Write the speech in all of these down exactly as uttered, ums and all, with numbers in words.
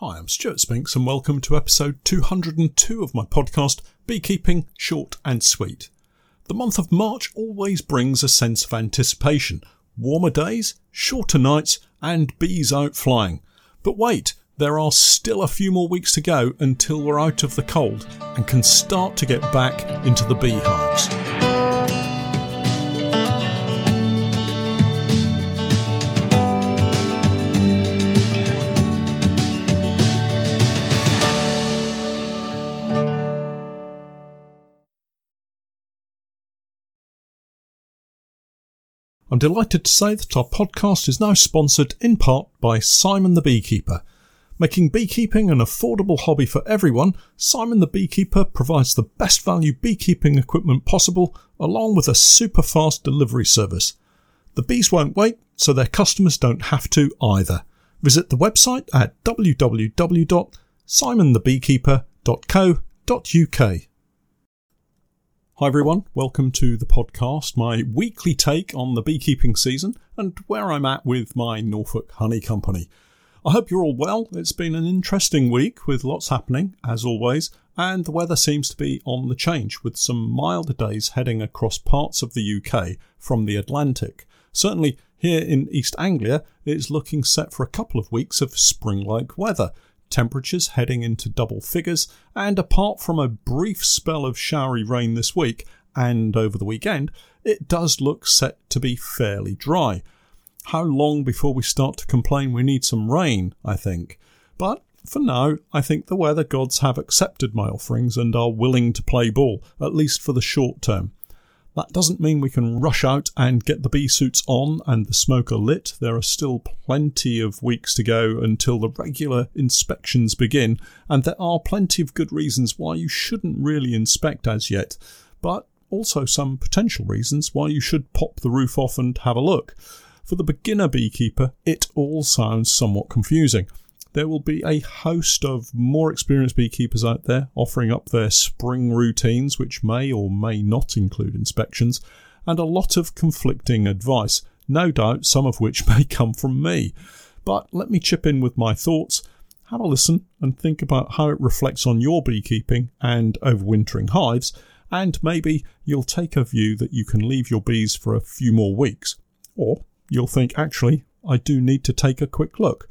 Hi, I'm Stuart Spinks and welcome to episode two hundred and two of my podcast, Beekeeping Short and Sweet. The month of March always brings a sense of anticipation. Warmer days, shorter nights and bees out flying. But wait, there are still a few more weeks to go until we're out of the cold and can start to get back into the beehives. I'm delighted to say that our podcast is now sponsored in part by Simon the Beekeeper. Making beekeeping an affordable hobby for everyone, Simon the Beekeeper provides the best value beekeeping equipment possible, along with a super fast delivery service. The bees won't wait, so their customers don't have to either. Visit the website at w w w dot simon the beekeeper dot co dot u k. Hi everyone, welcome to the podcast, my weekly take on the beekeeping season and where I'm at with my Norfolk Honey Company. I hope you're all well. It's been an interesting week with lots happening, as always, and the weather seems to be on the change with some milder days heading across parts of the U K from the Atlantic. Certainly here in East Anglia, it's looking set for a couple of weeks of spring-like weather. Temperatures heading into double figures, and apart from a brief spell of showery rain this week and over the weekend, it does look set to be fairly dry. How long before we start to complain we need some rain, I think. But for now, I think the weather gods have accepted my offerings and are willing to play ball, at least for the short term. That doesn't mean we can rush out and get the bee suits on and the smoker lit. There are still plenty of weeks to go until the regular inspections begin, and there are plenty of good reasons why you shouldn't really inspect as yet, but also some potential reasons why you should pop the roof off and have a look. For the beginner beekeeper, it all sounds somewhat confusing. There will be a host of more experienced beekeepers out there offering up their spring routines, which may or may not include inspections, and a lot of conflicting advice, no doubt some of which may come from me. But let me chip in with my thoughts, have a listen and think about how it reflects on your beekeeping and overwintering hives, and maybe you'll take a view that you can leave your bees for a few more weeks. Or you'll think, actually, I do need to take a quick look.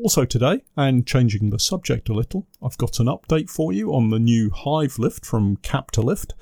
Also today, and changing the subject a little, I've got an update for you on the new hive lift from CaptaLift,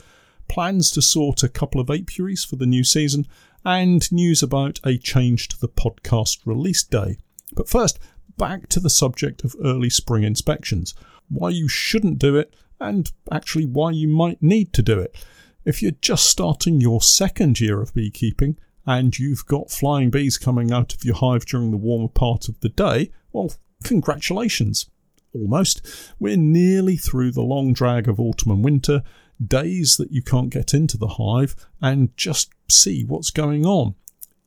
plans to sort a couple of apiaries for the new season, and news about a change to the podcast release day. But first, back to the subject of early spring inspections, why you shouldn't do it, and actually why you might need to do it. If you're just starting your second year of beekeeping, and you've got flying bees coming out of your hive during the warmer part of the day, well, congratulations. Almost. We're nearly through the long drag of autumn and winter, days that you can't get into the hive and just see what's going on.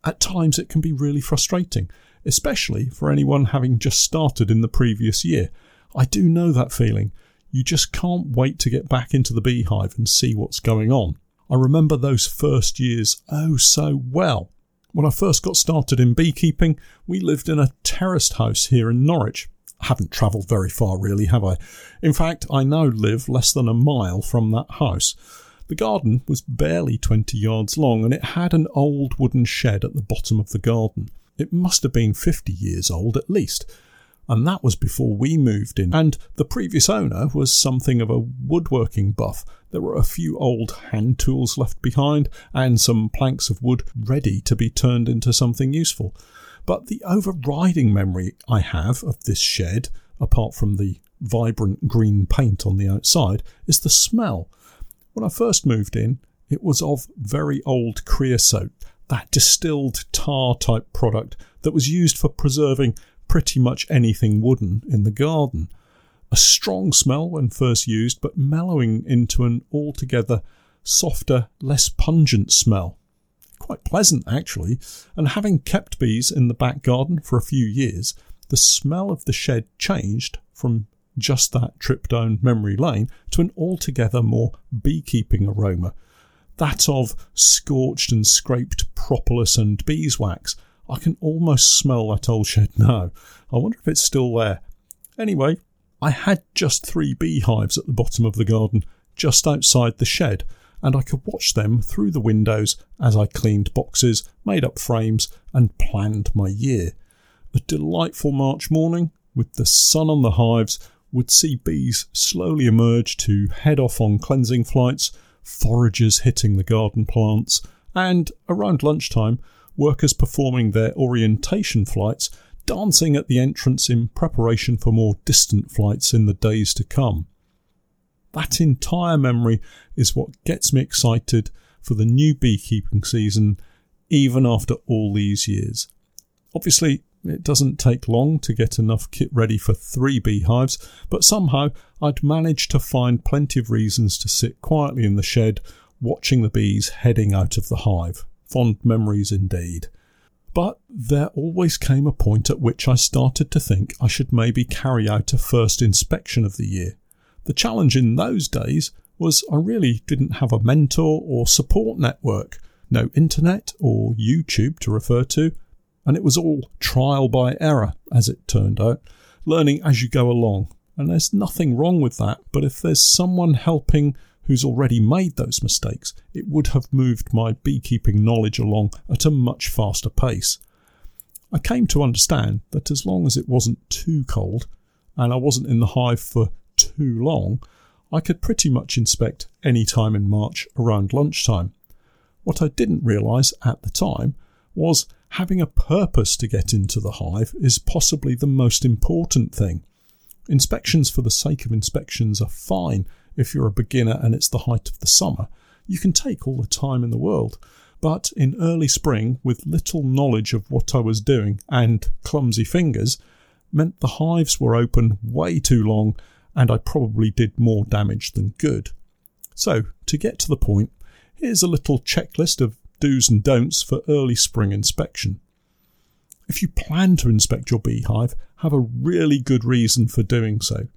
At times it can be really frustrating, especially for anyone having just started in the previous year. I do know that feeling. You just can't wait to get back into the beehive and see what's going on. I remember those first years oh so well. When I first got started in beekeeping, we lived in a terraced house here in Norwich. I haven't travelled very far really, have I? In fact, I now live less than a mile from that house. The garden was barely twenty yards long and it had an old wooden shed at the bottom of the garden. It must have been fifty years old at least. And that was before we moved in, and the previous owner was something of a woodworking buff. There were a few old hand tools left behind, and some planks of wood ready to be turned into something useful. But the overriding memory I have of this shed, apart from the vibrant green paint on the outside, is the smell. When I first moved in, it was of very old creosote, that distilled tar-type product that was used for preserving pretty much anything wooden in the garden. A strong smell when first used, but mellowing into an altogether softer, less pungent smell. Quite pleasant, actually, and having kept bees in the back garden for a few years, the smell of the shed changed from just that trip down memory lane to an altogether more beekeeping aroma, that of scorched and scraped propolis and beeswax. I can almost smell that old shed now. I wonder if it's still there. Anyway, I had just three beehives at the bottom of the garden, just outside the shed, and I could watch them through the windows as I cleaned boxes, made up frames, and planned my year. A delightful March morning, with the sun on the hives, would see bees slowly emerge to head off on cleansing flights, foragers hitting the garden plants, and, around lunchtime, workers performing their orientation flights, dancing at the entrance in preparation for more distant flights in the days to come. That entire memory is what gets me excited for the new beekeeping season, even after all these years. Obviously, it doesn't take long to get enough kit ready for three beehives, but somehow I'd managed to find plenty of reasons to sit quietly in the shed, watching the bees heading out of the hive. Fond memories indeed. But there always came a point at which I started to think I should maybe carry out a first inspection of the year. The challenge in those days was I really didn't have a mentor or support network, no internet or YouTube to refer to, and it was all trial by error, as it turned out, learning as you go along. And there's nothing wrong with that, but if there's someone helping who's already made those mistakes, it would have moved my beekeeping knowledge along at a much faster pace. I came to understand that as long as it wasn't too cold, and I wasn't in the hive for too long, I could pretty much inspect any time in March around lunchtime. What I didn't realise at the time was having a purpose to get into the hive is possibly the most important thing. Inspections for the sake of inspections are fine if you're a beginner and it's the height of the summer. You can take all the time in the world. But in early spring, with little knowledge of what I was doing and clumsy fingers, meant the hives were open way too long and I probably did more damage than good. So, to get to the point, here's a little checklist of do's and don'ts for early spring inspection. If you plan to inspect your beehive, have a really good reason for doing so.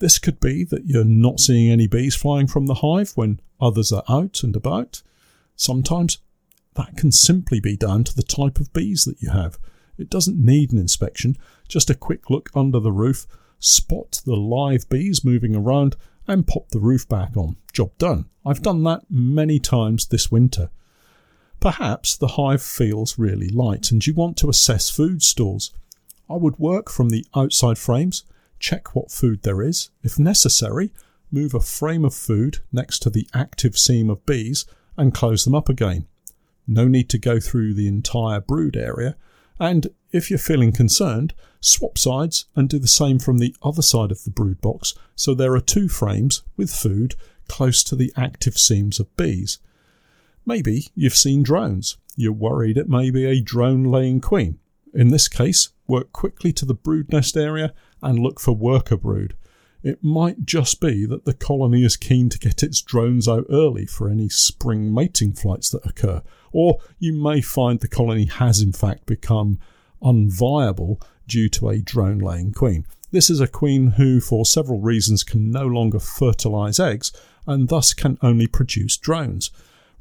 This could be that you're not seeing any bees flying from the hive when others are out and about. Sometimes that can simply be down to the type of bees that you have. It doesn't need an inspection, just a quick look under the roof, spot the live bees moving around and pop the roof back on. Job done. I've done that many times this winter. Perhaps the hive feels really light and you want to assess food stores. I would work from the outside frames, check what food there is. If necessary, move a frame of food next to the active seam of bees and close them up again. No need to go through the entire brood area. And if you're feeling concerned, swap sides and do the same from the other side of the brood box so there are two frames with food close to the active seams of bees. Maybe you've seen drones. You're worried it may be a drone laying queen. In this case, work quickly to the brood nest area and look for worker brood. It might just be that the colony is keen to get its drones out early for any spring mating flights that occur, or you may find the colony has in fact become unviable due to a drone laying queen. This is a queen who, for several reasons, can no longer fertilise eggs and thus can only produce drones.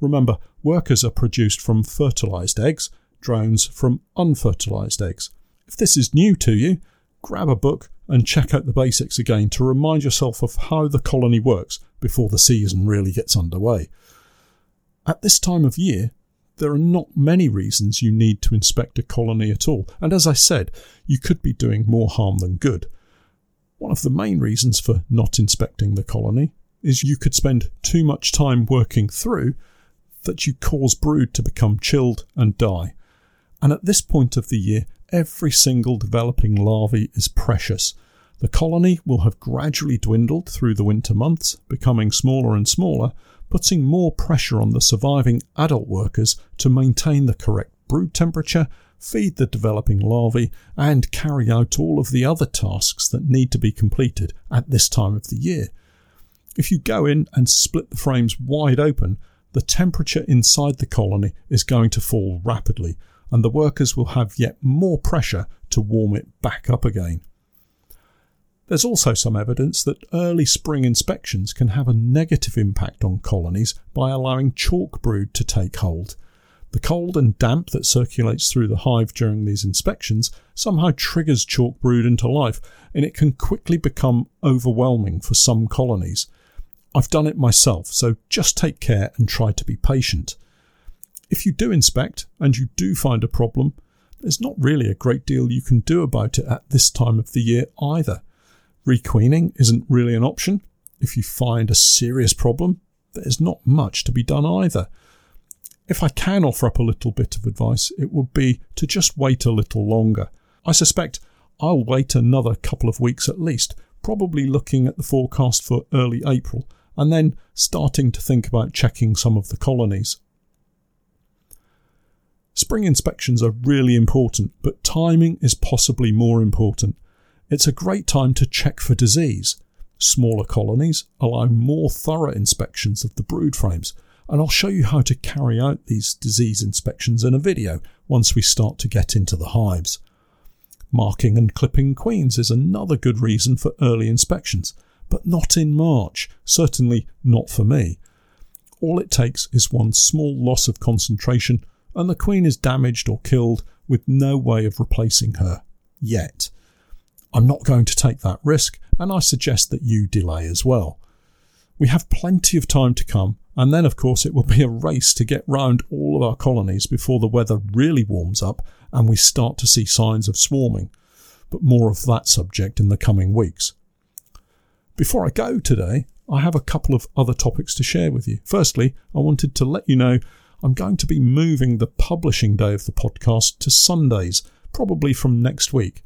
Remember, workers are produced from fertilised eggs, drones from unfertilised eggs. If this is new to you, grab a book and check out the basics again to remind yourself of how the colony works before the season really gets underway. At this time of year, there are not many reasons you need to inspect a colony at all, and as I said, you could be doing more harm than good. One of the main reasons for not inspecting the colony is you could spend too much time working through that you cause brood to become chilled and die. And at this point of the year, every single developing larvae is precious. The colony will have gradually dwindled through the winter months, becoming smaller and smaller, putting more pressure on the surviving adult workers to maintain the correct brood temperature, feed the developing larvae, and carry out all of the other tasks that need to be completed at this time of the year. If you go in and split the frames wide open, the temperature inside the colony is going to fall rapidly, and the workers will have yet more pressure to warm it back up again. There's also some evidence that early spring inspections can have a negative impact on colonies by allowing chalk brood to take hold. The cold and damp that circulates through the hive during these inspections somehow triggers chalk brood into life, and it can quickly become overwhelming for some colonies. I've done it myself, so just take care and try to be patient. If you do inspect and you do find a problem, there's not really a great deal you can do about it at this time of the year either. Requeening isn't really an option. If you find a serious problem, there's not much to be done either. If I can offer up a little bit of advice, it would be to just wait a little longer. I suspect I'll wait another couple of weeks at least, probably looking at the forecast for early April, and then starting to think about checking some of the colonies. Spring inspections are really important, but timing is possibly more important. It's a great time to check for disease. Smaller colonies allow more thorough inspections of the brood frames, and I'll show you how to carry out these disease inspections in a video once we start to get into the hives. Marking and clipping queens is another good reason for early inspections, but not in March, certainly not for me. All it takes is one small loss of concentration and the queen is damaged or killed with no way of replacing her yet. I'm not going to take that risk, and I suggest that you delay as well. We have plenty of time to come, and then of course it will be a race to get round all of our colonies before the weather really warms up and we start to see signs of swarming, but more of that subject in the coming weeks. Before I go today, I have a couple of other topics to share with you. Firstly, I wanted to let you know I'm going to be moving the publishing day of the podcast to Sundays, probably from next week.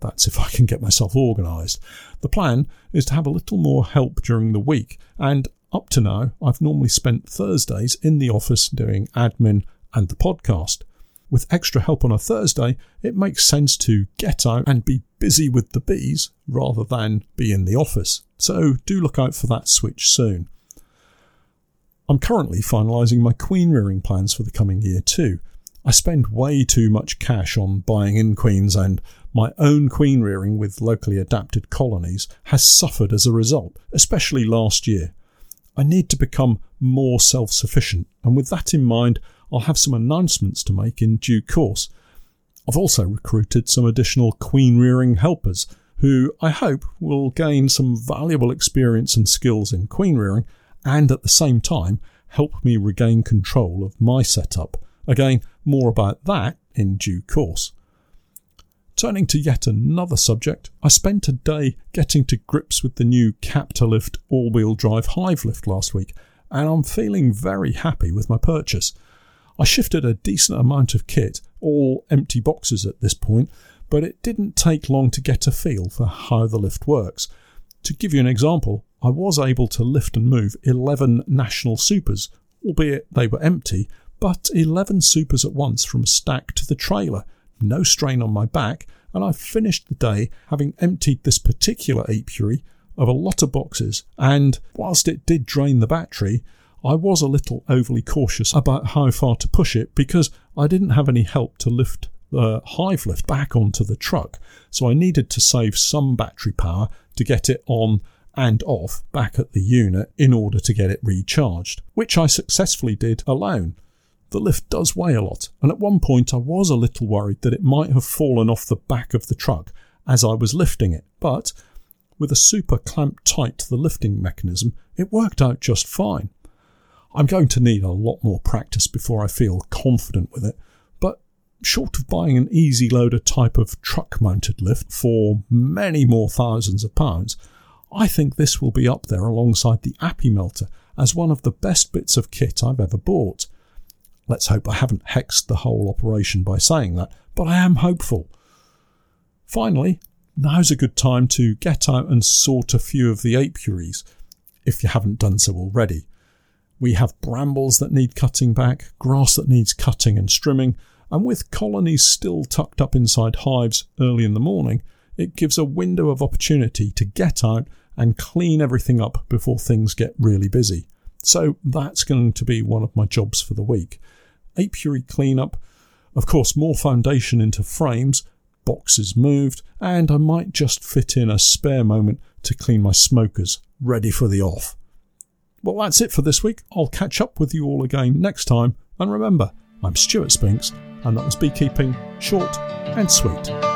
That's if I can get myself organised. The plan is to have a little more help during the week, and up to now I've normally spent Thursdays in the office doing admin and the podcast. With extra help on a Thursday, it makes sense to get out and be busy with the bees rather than be in the office. So do look out for that switch soon. I'm currently finalising my queen rearing plans for the coming year too. I spend way too much cash on buying in queens, and my own queen rearing with locally adapted colonies has suffered as a result, especially last year. I need to become more self-sufficient, and with that in mind, I'll have some announcements to make in due course. I've also recruited some additional queen rearing helpers who I hope will gain some valuable experience and skills in queen rearing, and at the same time help me regain control of my setup. Again, more about that in due course. Turning to yet another subject, I spent a day getting to grips with the new CaptaLift all-wheel drive hive lift last week, and I'm feeling very happy with my purchase. I shifted a decent amount of kit, all empty boxes at this point, but it didn't take long to get a feel for how the lift works. To give you an example, I was able to lift and move eleven national supers, albeit they were empty, but eleven supers at once from a stack to the trailer, no strain on my back, and I finished the day having emptied this particular apiary of a lot of boxes, and whilst it did drain the battery, I was a little overly cautious about how far to push it because I didn't have any help to lift the hive lift back onto the truck, so I needed to save some battery power to get it on and off back at the unit in order to get it recharged, which I successfully did alone. The lift does weigh a lot, and at one point I was a little worried that it might have fallen off the back of the truck as I was lifting it, but with a super clamped tight to the lifting mechanism, it worked out just fine. I'm going to need a lot more practice before I feel confident with it, but short of buying an easy loader type of truck mounted lift for many more thousands of pounds, I think this will be up there alongside the Apimelter as one of the best bits of kit I've ever bought. Let's hope I haven't hexed the whole operation by saying that, but I am hopeful. Finally, now's a good time to get out and sort a few of the apiaries, if you haven't done so already. We have brambles that need cutting back, grass that needs cutting and trimming, and with colonies still tucked up inside hives early in the morning, it gives a window of opportunity to get out and clean everything up before things get really busy. So that's going to be one of my jobs for the week. Apiary cleanup, of course more foundation into frames, boxes moved, and I might just fit in a spare moment to clean my smokers, ready for the off. Well, that's it for this week. I'll catch up with you all again next time, and remember, I'm Stuart Spinks, and that was Beekeeping Short and Sweet.